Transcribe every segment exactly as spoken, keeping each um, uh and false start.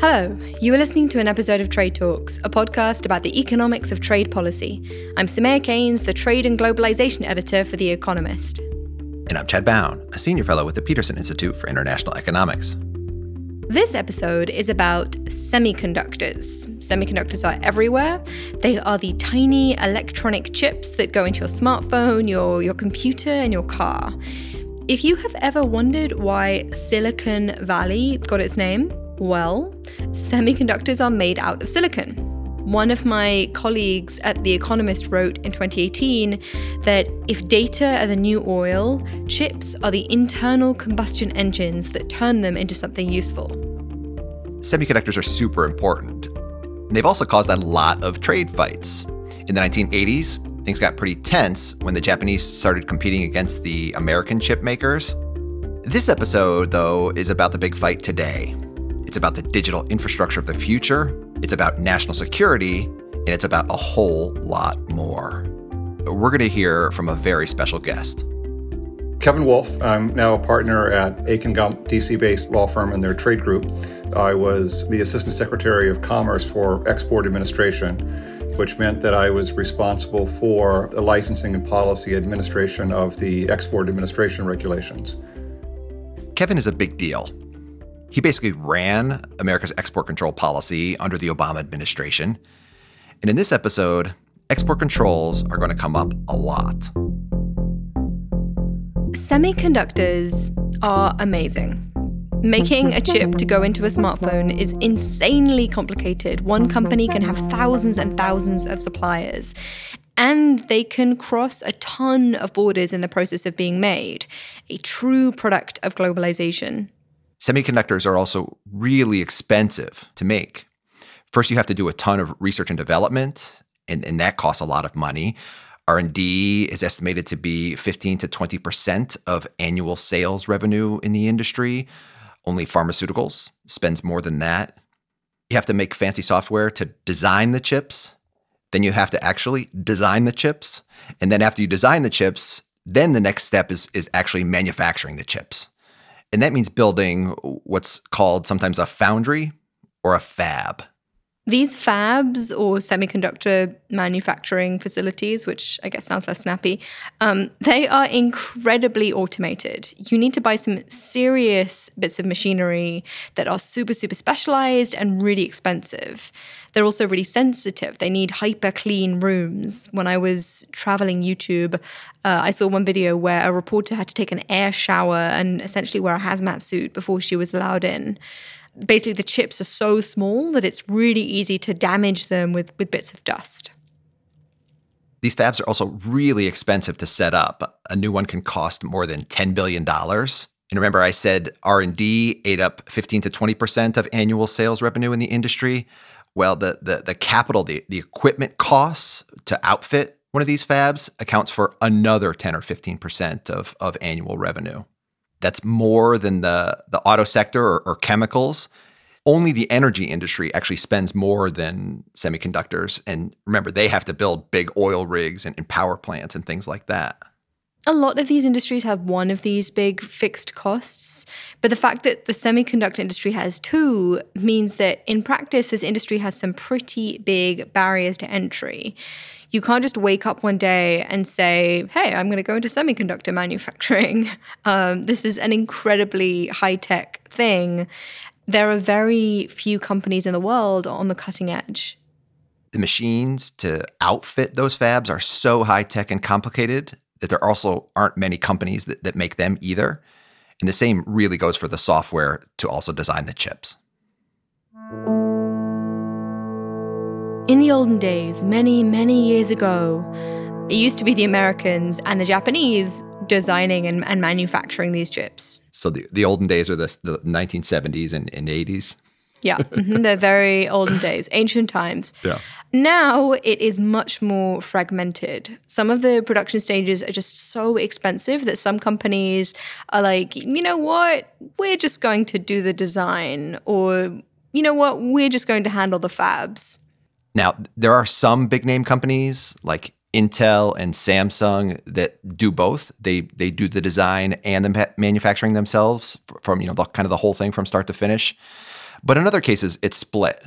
Hello, you are listening to an episode of Trade Talks, a podcast about the economics of trade policy. I'm Samaya Keynes, the Trade and Globalization Editor for The Economist. And I'm Chad Bown, a Senior Fellow with the Peterson Institute for International Economics. This episode is about semiconductors. Semiconductors are everywhere. They are the tiny electronic chips that go into your smartphone, your, your computer, and your car. If you have ever wondered why Silicon Valley got its name, well, semiconductors are made out of silicon. One of my colleagues at The Economist wrote in twenty eighteen that if data are the new oil, chips are the internal combustion engines that turn them into something useful. Semiconductors are super important, and they've also caused a lot of trade fights. In the nineteen eighties, things got pretty tense when the Japanese started competing against the American chip makers. This episode, though, is about the big fight today. It's about the digital infrastructure of the future, it's about national security, and it's about a whole lot more. We're going to hear from a very special guest. Kevin Wolf. I'm now a partner at Akin Gump, D C-based law firm and their trade group. I was the Assistant Secretary of Commerce for Export Administration, which meant that I was responsible for the licensing and policy administration of the Export Administration Regulations. Kevin is a big deal. He basically ran America's export control policy under the Obama administration. And in this episode, export controls are going to come up a lot. Semiconductors are amazing. Making a chip to go into a smartphone is insanely complicated. One company can have thousands and thousands of suppliers, and they can cross a ton of borders in the process of being made, a true product of globalization. Semiconductors are also really expensive to make. First, you have to do a ton of research and development, and, and that costs a lot of money. R and D is estimated to be fifteen to twenty percent of annual sales revenue in the industry. Only pharmaceuticals spends more than that. You have to make fancy software to design the chips. Then you have to actually design the chips. And then after you design the chips, then the next step is, is actually manufacturing the chips. And that means building what's called sometimes a foundry or a fab. These fabs, or semiconductor manufacturing facilities, which I guess sounds less snappy, um, they are incredibly automated. You need to buy some serious bits of machinery that are super, super specialized and really expensive. They're also really sensitive. They need hyper clean rooms. When I was traveling YouTube, uh, I saw one video where a reporter had to take an air shower and essentially wear a hazmat suit before she was allowed in. Basically, the chips are so small that it's really easy to damage them with, with bits of dust. These fabs are also really expensive to set up. A new one can cost more than ten billion dollars. And remember, I said R and D ate up fifteen to twenty percent of annual sales revenue in the industry. Well, the the, the capital, the, the equipment costs to outfit one of these fabs accounts for another ten or fifteen percent of, of annual revenue. That's more than the, the auto sector or, or chemicals. Only the energy industry actually spends more than semiconductors. And remember, they have to build big oil rigs and, and power plants and things like that. A lot of these industries have one of these big fixed costs, but the fact that the semiconductor industry has two means that in practice, this industry has some pretty big barriers to entry. You can't just wake up one day and say, hey, I'm going to go into semiconductor manufacturing. Um, this is an incredibly high-tech thing. There are very few companies in the world on the cutting edge. The machines to outfit those fabs are so high-tech and complicated that there also aren't many companies that, that make them either. And the same really goes for the software to also design the chips. In the olden days, many, many years ago, it used to be the Americans and the Japanese designing and, and manufacturing these chips. So the, the olden days are the, the nineteen seventies and, and eighties? Yeah, mm-hmm, they're very olden days, ancient times. Yeah. Now it is much more fragmented. Some of the production stages are just so expensive that some companies are like, you know what, we're just going to do the design, or you know what, we're just going to handle the fabs. Now, there are some big name companies like Intel and Samsung that do both. They they do the design and the manufacturing themselves from, you know, the, kind of the whole thing from start to finish. But in other cases, it's split.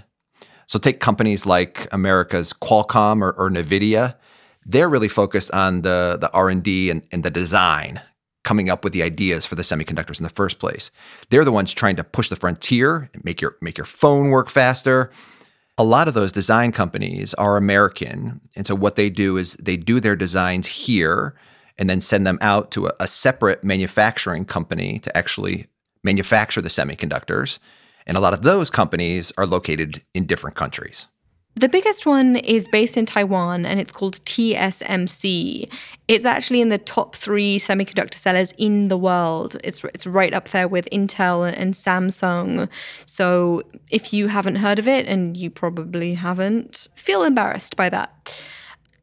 So take companies like America's Qualcomm or, or NVIDIA. They're really focused on the, the R and D and, and the design, coming up with the ideas for the semiconductors in the first place. They're the ones trying to push the frontier, and make your, make your phone work faster. A lot of those design companies are American. And so what they do is they do their designs here and then send them out to a, a separate manufacturing company to actually manufacture the semiconductors. And a lot of those companies are located in different countries. The biggest one is based in Taiwan, and it's called T S M C. It's actually in the top three semiconductor sellers in the world. It's it's right up there with Intel and Samsung. So if you haven't heard of it, and you probably haven't, feel embarrassed by that.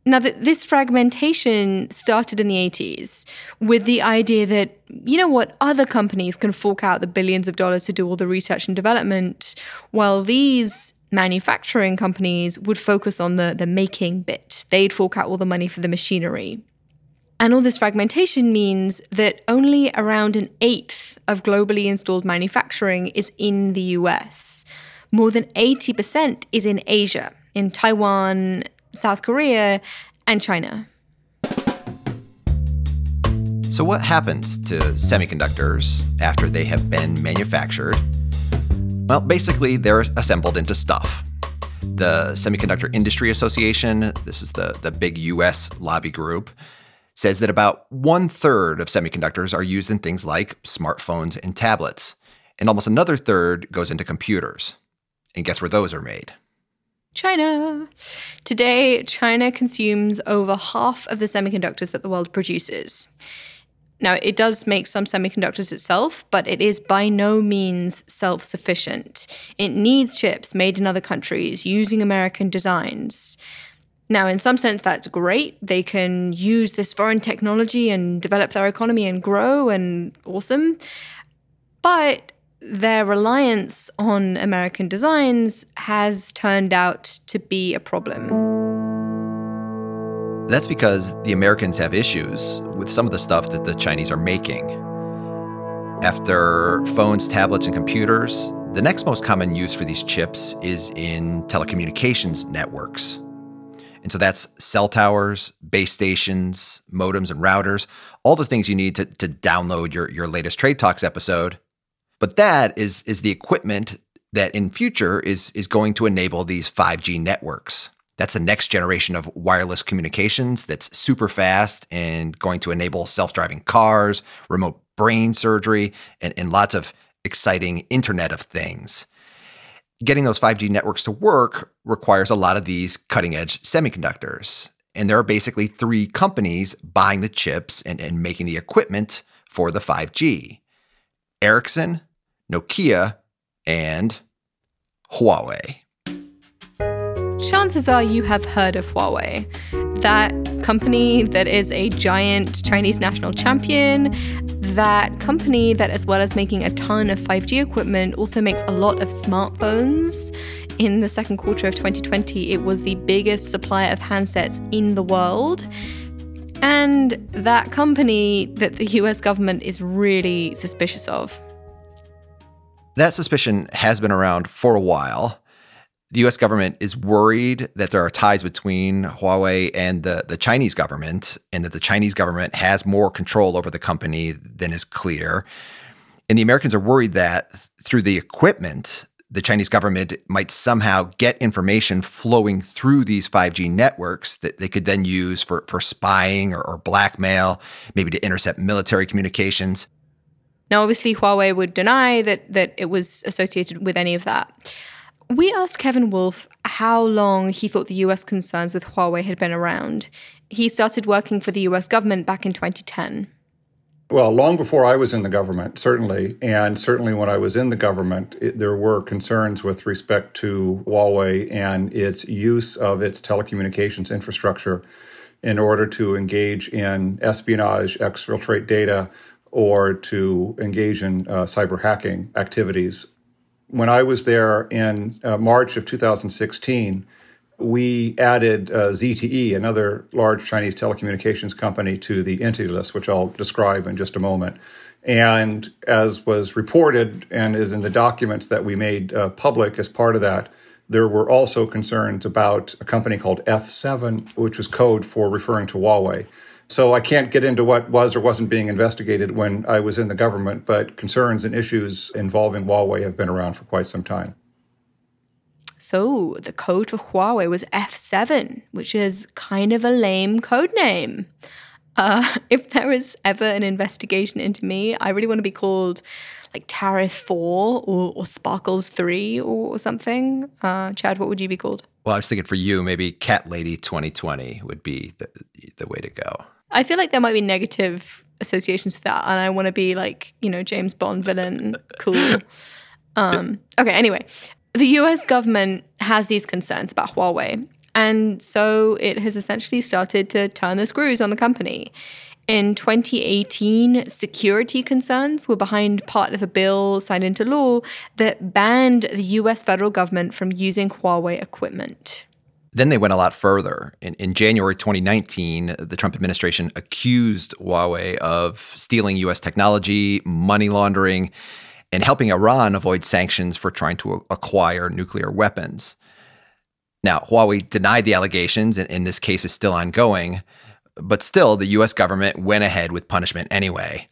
Now, th- this fragmentation started in the eighties with the idea that, you know what, other companies can fork out the billions of dollars to do all the research and development, while these manufacturing companies would focus on the, the making bit. They'd fork out all the money for the machinery. And all this fragmentation means that only around an eighth of globally installed manufacturing is in the U S. More than eighty percent is in Asia, in Taiwan, South Korea, and China. So what happens to semiconductors after they have been manufactured? Well, basically, they're assembled into stuff. The Semiconductor Industry Association, this is the, the big U S lobby group, says that about one-third of semiconductors are used in things like smartphones and tablets, and almost another third goes into computers. And guess where those are made? China. Today, China consumes over half of the semiconductors that the world produces. Now, it does make some semiconductors itself, but it is by no means self-sufficient. It needs chips made in other countries using American designs. Now, in some sense, that's great. They can use this foreign technology and develop their economy and grow, and awesome. But their reliance on American designs has turned out to be a problem. That's because the Americans have issues with some of the stuff that the Chinese are making. After phones, tablets, and computers, the next most common use for these chips is in telecommunications networks. And so that's cell towers, base stations, modems and routers, all the things you need to, to download your, your latest Trade Talks episode. But that is, is the equipment that in future is, is going to enable these five G networks. That's the next generation of wireless communications that's super fast and going to enable self-driving cars, remote brain surgery, and, and lots of exciting Internet of Things. Getting those five G networks to work requires a lot of these cutting-edge semiconductors. And there are basically three companies buying the chips and, and making the equipment for the five G. Ericsson, Nokia, and Huawei. Chances are you have heard of Huawei, that company that is a giant Chinese national champion, that company that, as well as making a ton of five G equipment, also makes a lot of smartphones. In the second quarter of twenty twenty, it was the biggest supplier of handsets in the world. And that company that the U S government is really suspicious of. That suspicion has been around for a while. The U S government is worried that there are ties between Huawei and the, the Chinese government, and that the Chinese government has more control over the company than is clear. And the Americans are worried that through the equipment, the Chinese government might somehow get information flowing through these five G networks that they could then use for, for spying or, or blackmail, maybe to intercept military communications. Now, obviously, Huawei would deny that, that it was associated with any of that. We asked Kevin Wolf how long he thought the U S concerns with Huawei had been around. He started working for the U S government back in twenty ten. Well, long before I was in the government, certainly. And certainly when I was in the government, it, there were concerns with respect to Huawei and its use of its telecommunications infrastructure in order to engage in espionage, exfiltrate data, or to engage in uh, cyber hacking activities. When I was there in uh, March of two thousand sixteen, we added uh, Z T E, another large Chinese telecommunications company, to the Entity List, which I'll describe in just a moment. And as was reported and is in the documents that we made uh, public as part of that, there were also concerns about a company called F seven, which was code for referring to Huawei. So I can't get into what was or wasn't being investigated when I was in the government, but concerns and issues involving Huawei have been around for quite some time. So the code for Huawei was F seven, which is kind of a lame code name. Uh, if there is ever an investigation into me, I really want to be called like Tariff four or, or Sparkles three or, or something. Uh, Chad, what would you be called? Well, I was thinking for you, maybe Cat Lady twenty twenty would be the, the way to go. I feel like there might be negative associations to that, and I want to be like, you know, James Bond villain, cool. Um, okay, anyway. The U S government has these concerns about Huawei, and so it has essentially started to turn the screws on the company. In twenty eighteen, security concerns were behind part of a bill signed into law that banned the U S federal government from using Huawei equipment. Then they went a lot further. In, in January twenty nineteen, the Trump administration accused Huawei of stealing U S technology, money laundering, and helping Iran avoid sanctions for trying to acquire nuclear weapons. Now, Huawei denied the allegations, and, and this case is still ongoing, but still, the U S government went ahead with punishment anyway.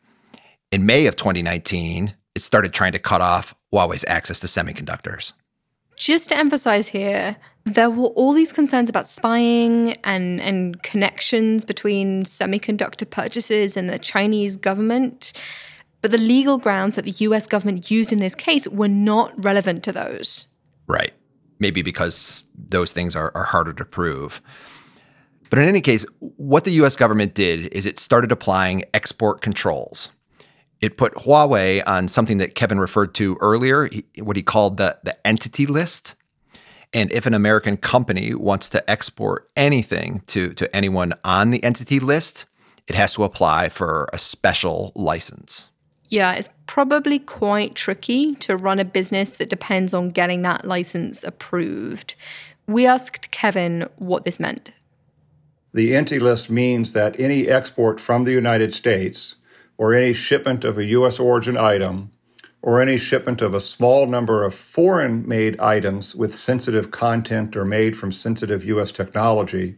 In May of twenty nineteen, it started trying to cut off Huawei's access to semiconductors. Just to emphasize here, there were all these concerns about spying and, and connections between semiconductor purchases and the Chinese government. But the legal grounds that the U S government used in this case were not relevant to those. Right. Maybe because those things are, are harder to prove. But in any case, what the U S government did is it started applying export controls. It put Huawei on something that Kevin referred to earlier, what he called the, the Entity List. And if an American company wants to export anything to, to anyone on the Entity List, it has to apply for a special license. Yeah, it's probably quite tricky to run a business that depends on getting that license approved. We asked Kevin what this meant. The Entity List means that any export from the United States or any shipment of a U S origin item or any shipment of a small number of foreign-made items with sensitive content or made from sensitive U S technology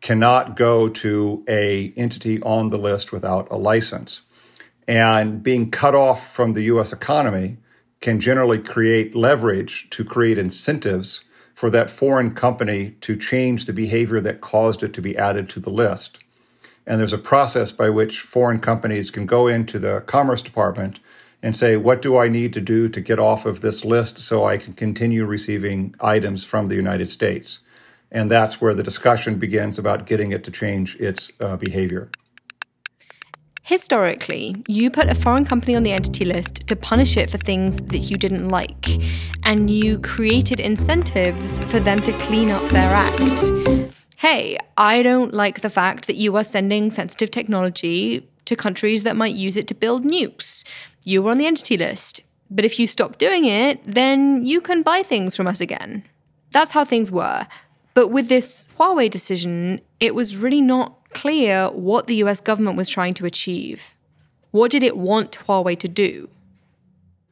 cannot go to an entity on the list without a license. And being cut off from the U S economy can generally create leverage to create incentives for that foreign company to change the behavior that caused it to be added to the list. And there's a process by which foreign companies can go into the Commerce Department and say, what do I need to do to get off of this list so I can continue receiving items from the United States? And that's where the discussion begins about getting it to change its uh, behavior. Historically, you put a foreign company on the Entity List to punish it for things that you didn't like, and you created incentives for them to clean up their act. Hey, I don't like the fact that you are sending sensitive technology to countries that might use it to build nukes. You were on the Entity List, but if you stop doing it, then you can buy things from us again. That's how things were. But with this Huawei decision, it was really not clear what the U S government was trying to achieve. What did it want Huawei to do?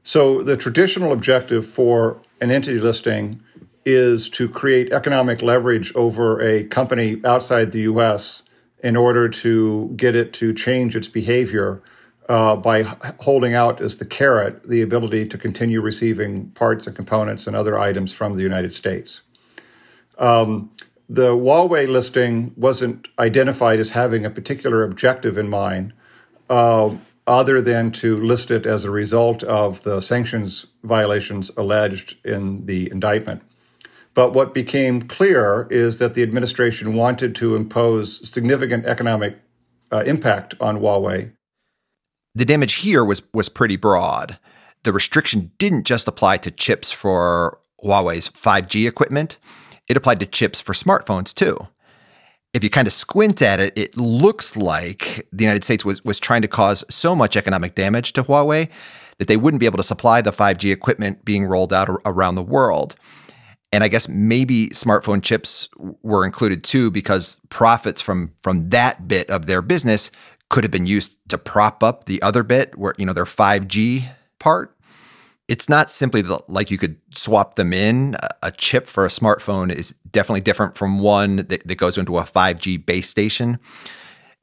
So the traditional objective for an entity listing is to create economic leverage over a company outside the U S in order to get it to change its behavior uh, by holding out as the carrot the ability to continue receiving parts and components and other items from the United States. Um, The Huawei listing wasn't identified as having a particular objective in mind, uh, other than to list it as a result of the sanctions violations alleged in the indictment. But what became clear is that the administration wanted to impose significant economic uh, impact on Huawei. The damage here was was pretty broad. The restriction didn't just apply to chips for Huawei's five G equipment. It applied to chips for smartphones, too. If you kind of squint at it, it looks like the United States was, was trying to cause so much economic damage to Huawei that they wouldn't be able to supply the five G equipment being rolled out ar- around the world. And I guess maybe smartphone chips were included, too, because profits from, from that bit of their business could have been used to prop up the other bit where, you know, their five G part. It's not simply the, like you could swap them in. A chip for a smartphone is definitely different from one that, that goes into a five G base station.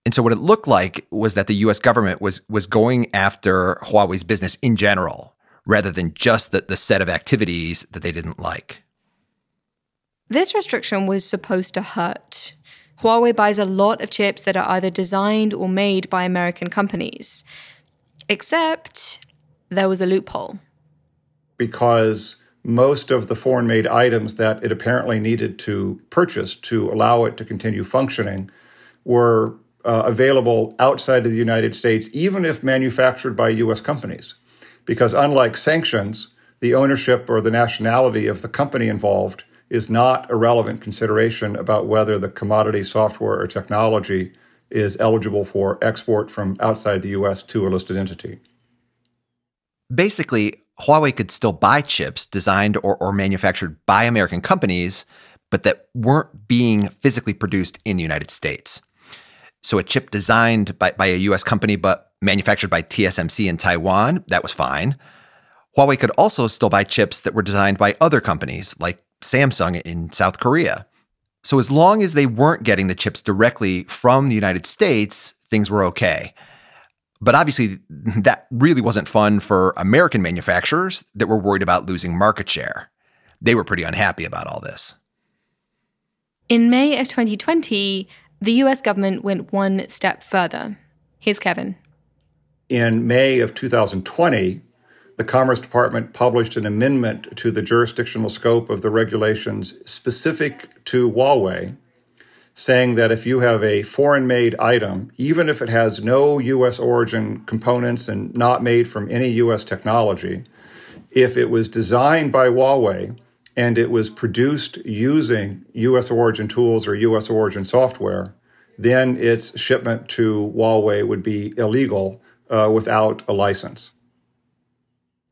And so what it looked like was that the U S government was was going after Huawei's business in general, rather than just the, the set of activities that they didn't like. This restriction was supposed to hurt. Huawei buys a lot of chips that are either designed or made by American companies. Except there was a loophole. Because most of the foreign-made items that it apparently needed to purchase to allow it to continue functioning were uh, available outside of the United States, even if manufactured by U S companies. Because unlike sanctions, the ownership or the nationality of the company involved is not a relevant consideration about whether the commodity, software, or technology is eligible for export from outside the U S to a listed entity. Basically, Huawei could still buy chips designed or, or manufactured by American companies, but that weren't being physically produced in the United States. So a chip designed by, by a U S company but manufactured by T S M C in Taiwan, that was fine. Huawei could also still buy chips that were designed by other companies like Samsung in South Korea. So as long as they weren't getting the chips directly from the United States, things were okay. But obviously, that really wasn't fun for American manufacturers that were worried about losing market share. They were pretty unhappy about all this. In May of twenty twenty, the U S government went one step further. Here's Kevin. In May of two thousand twenty, the Commerce Department published an amendment to the jurisdictional scope of the regulations specific to Huawei, saying that if you have a foreign-made item, even if it has no U S origin components and not made from any U S technology, if it was designed by Huawei and it was produced using U S origin tools or U S origin software, then its shipment to Huawei would be illegal uh, without a license.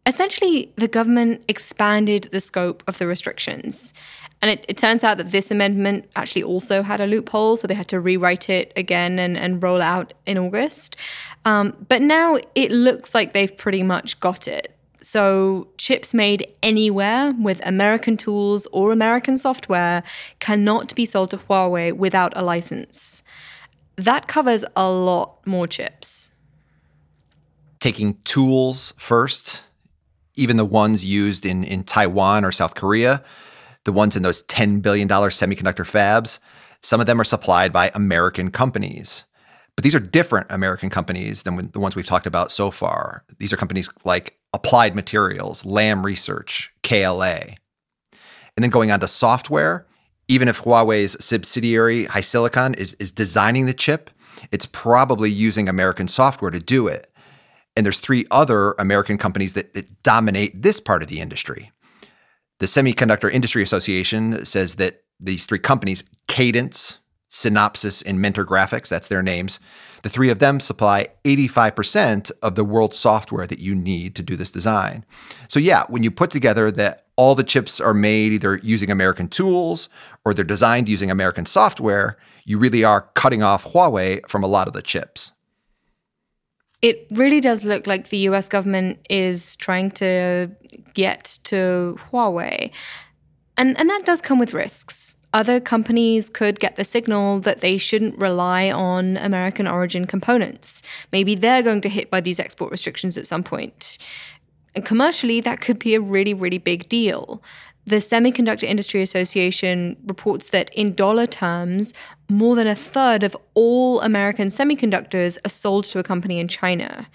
Essentially, the government expanded the scope of the restrictions. And it, it turns out that this amendment actually also had a loophole, so they had to rewrite it again and, and roll out in August. Um, but now it looks like they've pretty much got it. So chips made anywhere with American tools or American software cannot be sold to Huawei without a license. That covers a lot more chips. Taking tools first, even the ones used in, in Taiwan or South Korea, the ones in those ten billion dollars semiconductor fabs, some of them are supplied by American companies. But these are different American companies than the ones we've talked about so far. These are companies like Applied Materials, LAM Research, K L A. And then going on to software, even if Huawei's subsidiary HiSilicon is, is designing the chip, it's probably using American software to do it. And there's three other American companies that, that dominate this part of the industry. The Semiconductor Industry Association says that these three companies, Cadence, Synopsys, and Mentor Graphics, that's their names, the three of them supply eighty-five percent of the world's software that you need to do this design. So yeah, when you put together that all the chips are made either using American tools or they're designed using American software, you really are cutting off Huawei from a lot of the chips. It really does look like the U S government is trying to get to Huawei. And, and that does come with risks. Other companies could get the signal that they shouldn't rely on American origin components. Maybe they're going to hit by these export restrictions at some point. And commercially, that could be a really, really big deal. The Semiconductor Industry Association reports that in dollar terms, more than a third of all American semiconductors are sold to a company in China.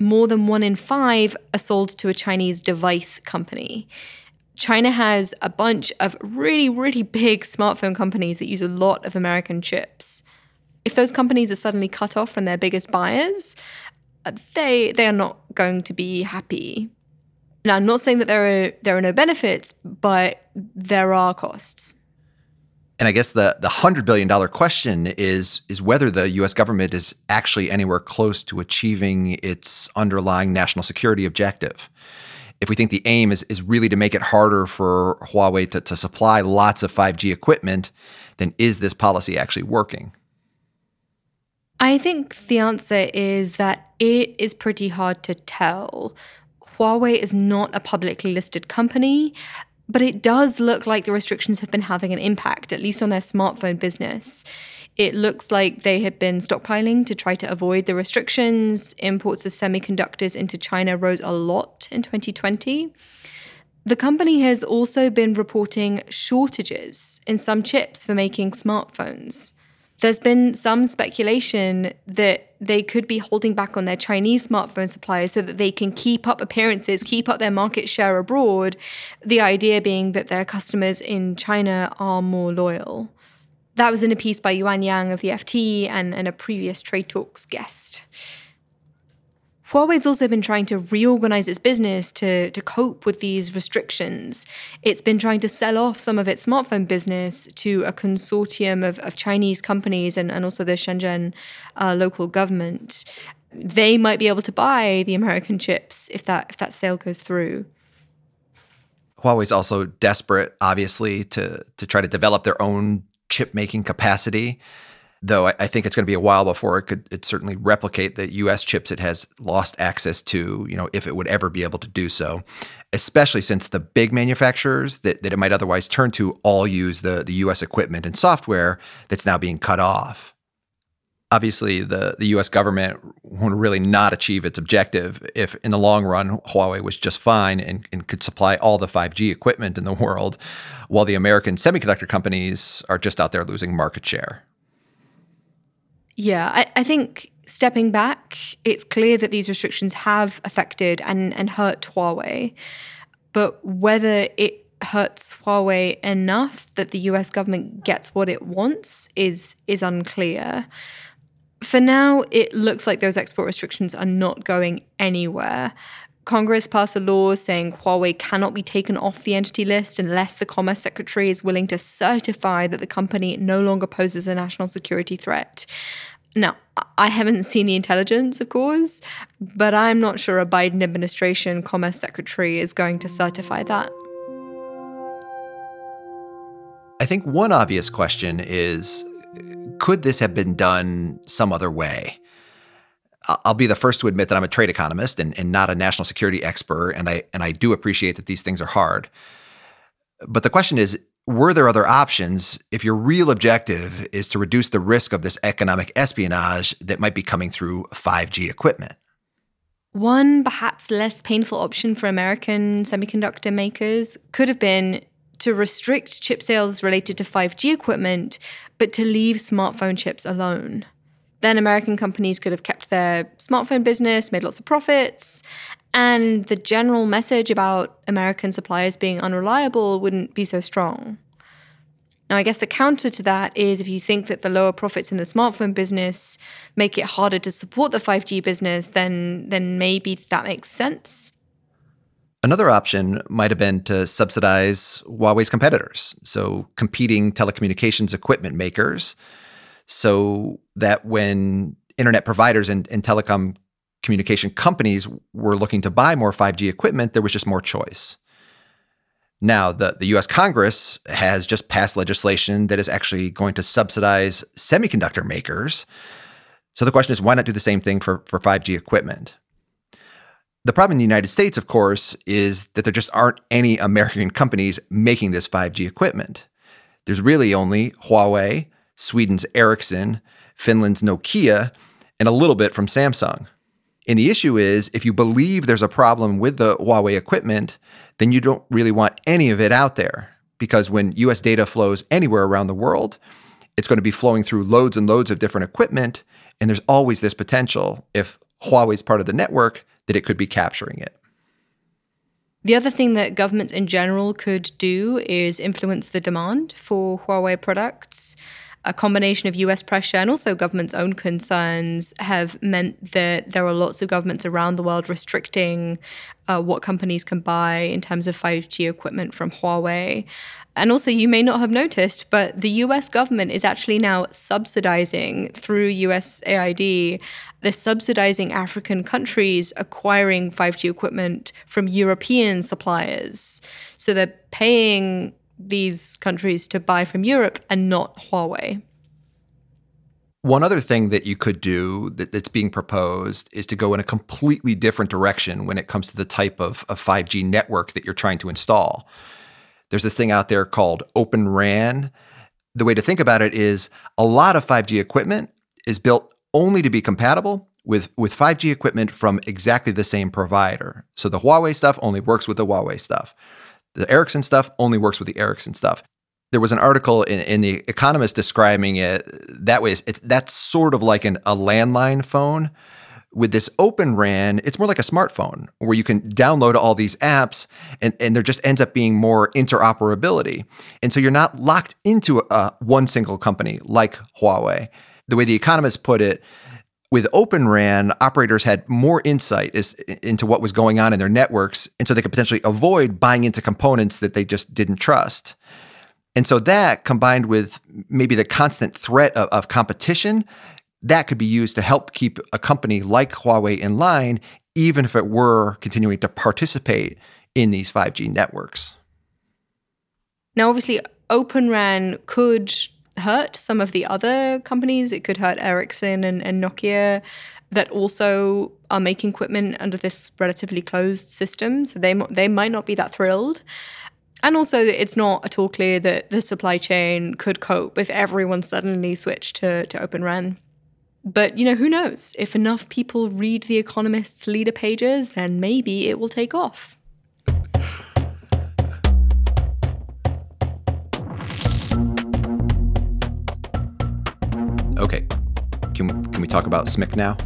More than one in five are sold to a Chinese device company. China has a bunch of really, really big smartphone companies that use a lot of American chips. If those companies are suddenly cut off from their biggest buyers, they they are not going to be happy. Now, I'm not saying that there are there are no benefits, but there are costs. And I guess the the one hundred billion dollars question is, is whether the U S government is actually anywhere close to achieving its underlying national security objective. If we think the aim is, is really to make it harder for Huawei to, to supply lots of five G equipment, then is this policy actually working? I think the answer is that it is pretty hard to tell. Huawei is not a publicly listed company, but it does look like the restrictions have been having an impact, at least on their smartphone business. It looks like they had been stockpiling to try to avoid the restrictions. Imports of semiconductors into China rose a lot in twenty twenty. The company has also been reporting shortages in some chips for making smartphones. There's been some speculation that they could be holding back on their Chinese smartphone suppliers so that they can keep up appearances, keep up their market share abroad, the idea being that their customers in China are more loyal. That was in a piece by Yuan Yang of the F T and, and a previous Trade Talks guest. Huawei's also been trying to reorganize its business to, to cope with these restrictions. It's been trying to sell off some of its smartphone business to a consortium of, of Chinese companies and, and also the Shenzhen uh, local government. They might be able to buy the American chips if that if that sale goes through. Huawei's also desperate, obviously, to, to try to develop their own chip-making capacity, though I think it's going to be a while before it could it certainly replicate the U S chips it has lost access to, you know, if it would ever be able to do so, especially since the big manufacturers that, that it might otherwise turn to all use the, the U S equipment and software that's now being cut off. Obviously, the, the U S government would really not achieve its objective if, in the long run, Huawei was just fine and, and could supply all the five G equipment in the world, while the American semiconductor companies are just out there losing market share. Yeah, I, I think stepping back, it's clear that these restrictions have affected and, and hurt Huawei. But whether it hurts Huawei enough that the U S government gets what it wants is is unclear. For now, it looks like those export restrictions are not going anywhere. Congress passed a law saying Huawei cannot be taken off the entity list unless the Commerce Secretary is willing to certify that the company no longer poses a national security threat. Now, I haven't seen the intelligence, of course, but I'm not sure a Biden administration Commerce Secretary is going to certify that. I think one obvious question is, could this have been done some other way? I'll be the first to admit that I'm a trade economist and, and not a national security expert, and I and I do appreciate that these things are hard. But the question is, were there other options if your real objective is to reduce the risk of this economic espionage that might be coming through five G equipment? One perhaps less painful option for American semiconductor makers could have been to restrict chip sales related to five G equipment, but to leave smartphone chips alone. Then American companies could have kept their smartphone business, made lots of profits, and the general message about American suppliers being unreliable wouldn't be so strong. Now, I guess the counter to that is if you think that the lower profits in the smartphone business make it harder to support the five G business, then, then maybe that makes sense. Another option might have been to subsidize Huawei's competitors, so competing telecommunications equipment makers, so that when internet providers and, and telecom communication companies were looking to buy more five G equipment, there was just more choice. Now, the, the U S Congress has just passed legislation that is actually going to subsidize semiconductor makers. So the question is, why not do the same thing for, for five G equipment? The problem in the United States, of course, is that there just aren't any American companies making this five G equipment. There's really only Huawei, Sweden's Ericsson, Finland's Nokia, and a little bit from Samsung. And the issue is, if you believe there's a problem with the Huawei equipment, then you don't really want any of it out there. Because when U S data flows anywhere around the world, it's going to be flowing through loads and loads of different equipment, and there's always this potential, if Huawei's part of the network, that it could be capturing it. The other thing that governments in general could do is influence the demand for Huawei products. A combination of U S pressure and also government's own concerns have meant that there are lots of governments around the world restricting uh, what companies can buy in terms of five G equipment from Huawei. And also, you may not have noticed, but the U S government is actually now subsidizing, through U S A I D, they're subsidizing African countries acquiring five G equipment from European suppliers. So they're paying these countries to buy from Europe and not Huawei. One other thing that you could do that, that's being proposed is to go in a completely different direction when it comes to the type of, of five G network that you're trying to install. There's this thing out there called Open R A N. The way to think about it is a lot of five G equipment is built only to be compatible with, with five G equipment from exactly the same provider. So the Huawei stuff only works with the Huawei stuff. The Ericsson stuff only works with the Ericsson stuff. There was an article in, in The Economist describing it that way. It's, that's sort of like an, a landline phone. With this Open R A N, it's more like a smartphone where you can download all these apps and, and there just ends up being more interoperability. And so you're not locked into a, a one single company like Huawei. The way The Economist put it, with Open R A N, operators had more insight as, into what was going on in their networks, and so they could potentially avoid buying into components that they just didn't trust. And so that, combined with maybe the constant threat of, of competition, that could be used to help keep a company like Huawei in line, even if it were continuing to participate in these five G networks. Now, obviously, Open R A N could hurt some of the other companies. It could hurt Ericsson and, and Nokia that also are making equipment under this relatively closed system. So they they might not be that thrilled. And also it's not at all clear that the supply chain could cope if everyone suddenly switched to, to Open R A N. But, you know, who knows? If enough people read The Economist's leader pages, then maybe it will take off. Okay, can can we talk about S M I C now?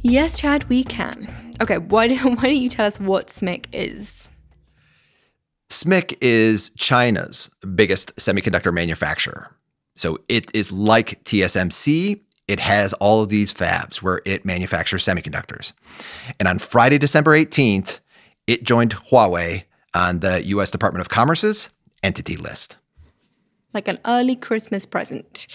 Yes, Chad, we can. Okay, why don't, why don't you tell us what S M I C is? S M I C is China's biggest semiconductor manufacturer. So it is like T S M C. It has all of these fabs where it manufactures semiconductors. And on Friday, December eighteenth, it joined Huawei on the U S Department of Commerce's Entity List. Like an early Christmas present.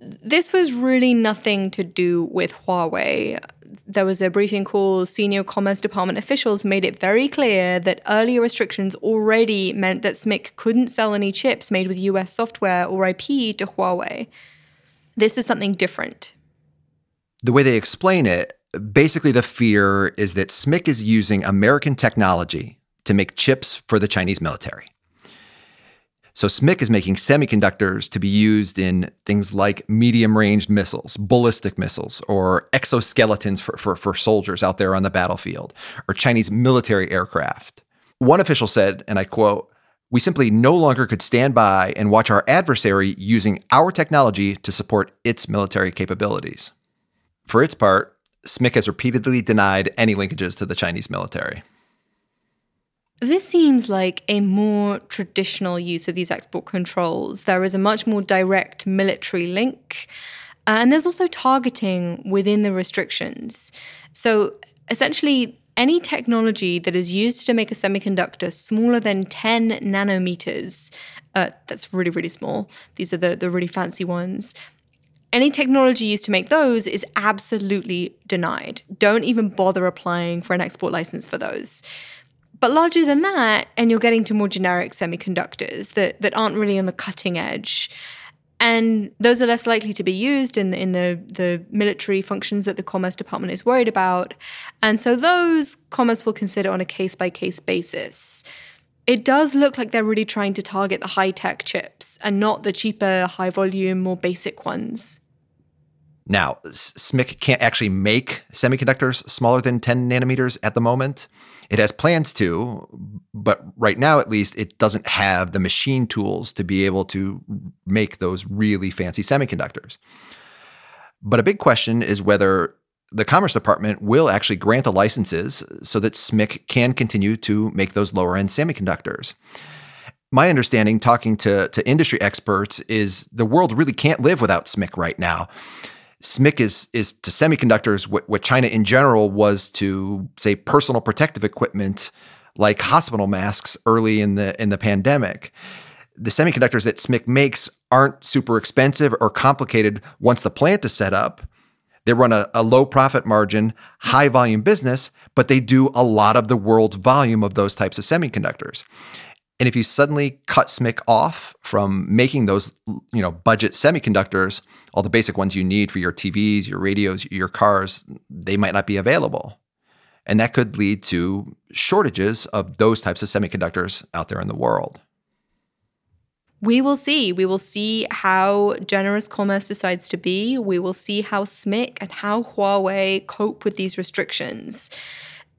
This was really nothing to do with Huawei. There was a briefing call. Senior Commerce Department officials made it very clear that earlier restrictions already meant that S M I C couldn't sell any chips made with U S software or I P to Huawei. This is something different. The way they explain it, basically the fear is that S M I C is using American technology to make chips for the Chinese military. So S M I C is making semiconductors to be used in things like medium-range missiles, ballistic missiles, or exoskeletons for, for, for soldiers out there on the battlefield, or Chinese military aircraft. One official said, and I quote, "We simply no longer could stand by and watch our adversary using our technology to support its military capabilities." For its part, S M I C has repeatedly denied any linkages to the Chinese military. This seems like a more traditional use of these export controls. There is a much more direct military link, and there's also targeting within the restrictions. So essentially, any technology that is used to make a semiconductor smaller than ten nanometers, uh, that's really, really small. These are the, the really fancy ones. Any technology used to make those is absolutely denied. Don't even bother applying for an export license for those. But larger than that, and you're getting to more generic semiconductors that, that aren't really on the cutting edge. And those are less likely to be used in the, in the, the military functions that the Commerce Department is worried about. And so those Commerce will consider on a case-by-case basis. It does look like they're really trying to target the high-tech chips and not the cheaper, high-volume, more basic ones. Now, S M I C can't actually make semiconductors smaller than ten nanometers at the moment. It has plans to, but right now, at least, it doesn't have the machine tools to be able to make those really fancy semiconductors. But a big question is whether the Commerce Department will actually grant the licenses so that S M I C can continue to make those lower-end semiconductors. My understanding, talking to, to industry experts, is the world really can't live without S M I C right now. S M I C is is to semiconductors what, what China in general was to, say, personal protective equipment like hospital masks early in the in the pandemic. The semiconductors that S M I C makes aren't super expensive or complicated once the plant is set up. They run a, a low profit margin, high volume business, but they do a lot of the world's volume of those types of semiconductors. And if you suddenly cut SMIC off from making those, you know, budget semiconductors, all the basic ones you need for your T Vs, your radios, your cars, they might not be available. And that could lead to shortages of those types of semiconductors out there in the world. We will see. We will see how generous commerce decides to be. We will see how SMIC and how Huawei cope with these restrictions.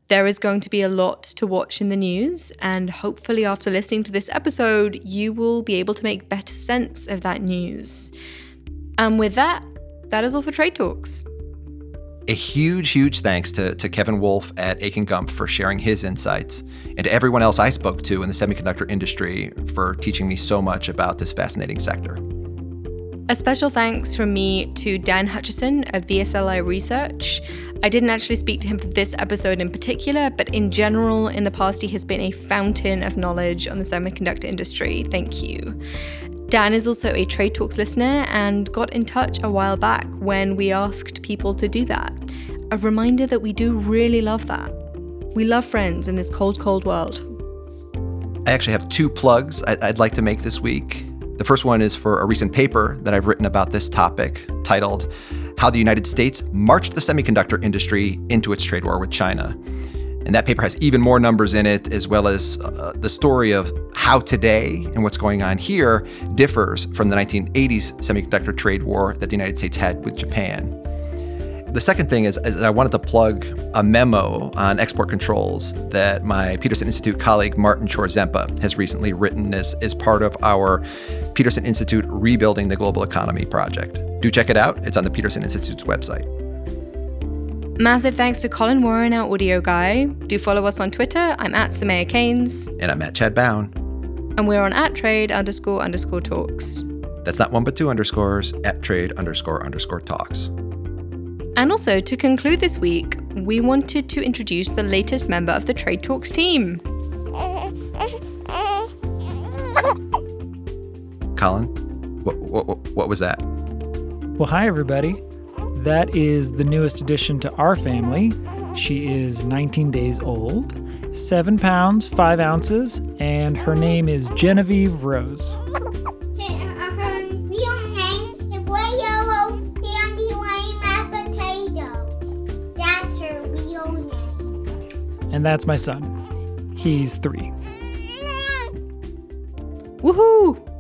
There is going to be a lot to watch in the news, and hopefully after listening to this episode, you will be able to make better sense of that news. And with that, that is all for Trade Talks. A huge, huge thanks to, to Kevin Wolf at Akin Gump for sharing his insights, and to everyone else I spoke to in the semiconductor industry for teaching me so much about this fascinating sector. A special thanks from me to Dan Hutchison of V S L I Research. I didn't actually speak to him for this episode in particular, but in general, in the past, he has been a fountain of knowledge on the semiconductor industry. Thank you. Dan is also a Trade Talks listener and got in touch a while back when we asked people to do that. A reminder that we do really love that. We love friends in this cold, cold world. I actually have two plugs I'd like to make this week. The first one is for a recent paper that I've written about this topic, titled How the United States Marched the Semiconductor Industry into its Trade War with China. And that paper has even more numbers in it, as well as uh, the story of how today and what's going on here differs from the nineteen eighties semiconductor trade war that the United States had with Japan. The second thing is, is I wanted to plug a memo on export controls that my Peterson Institute colleague Martin Chorzempa has recently written as, as part of our Peterson Institute Rebuilding the Global Economy project. Do check it out. It's on the Peterson Institute's website. Massive thanks to Colin Warren, our audio guy. Do follow us on Twitter. I'm at Samaya Keynes. And I'm at Chad Bown. And we're on at trade underscore underscore talks. That's not one but two underscores, at trade underscore underscore talks. And also, to conclude this week, we wanted to introduce the latest member of the Trade Talks team. Colin, what, what, what was that? Well, hi, everybody. That is the newest addition to our family. She is nineteen days old, seven pounds, five ounces, and her name is Genevieve Rose. And that's my son. He's three. Woohoo!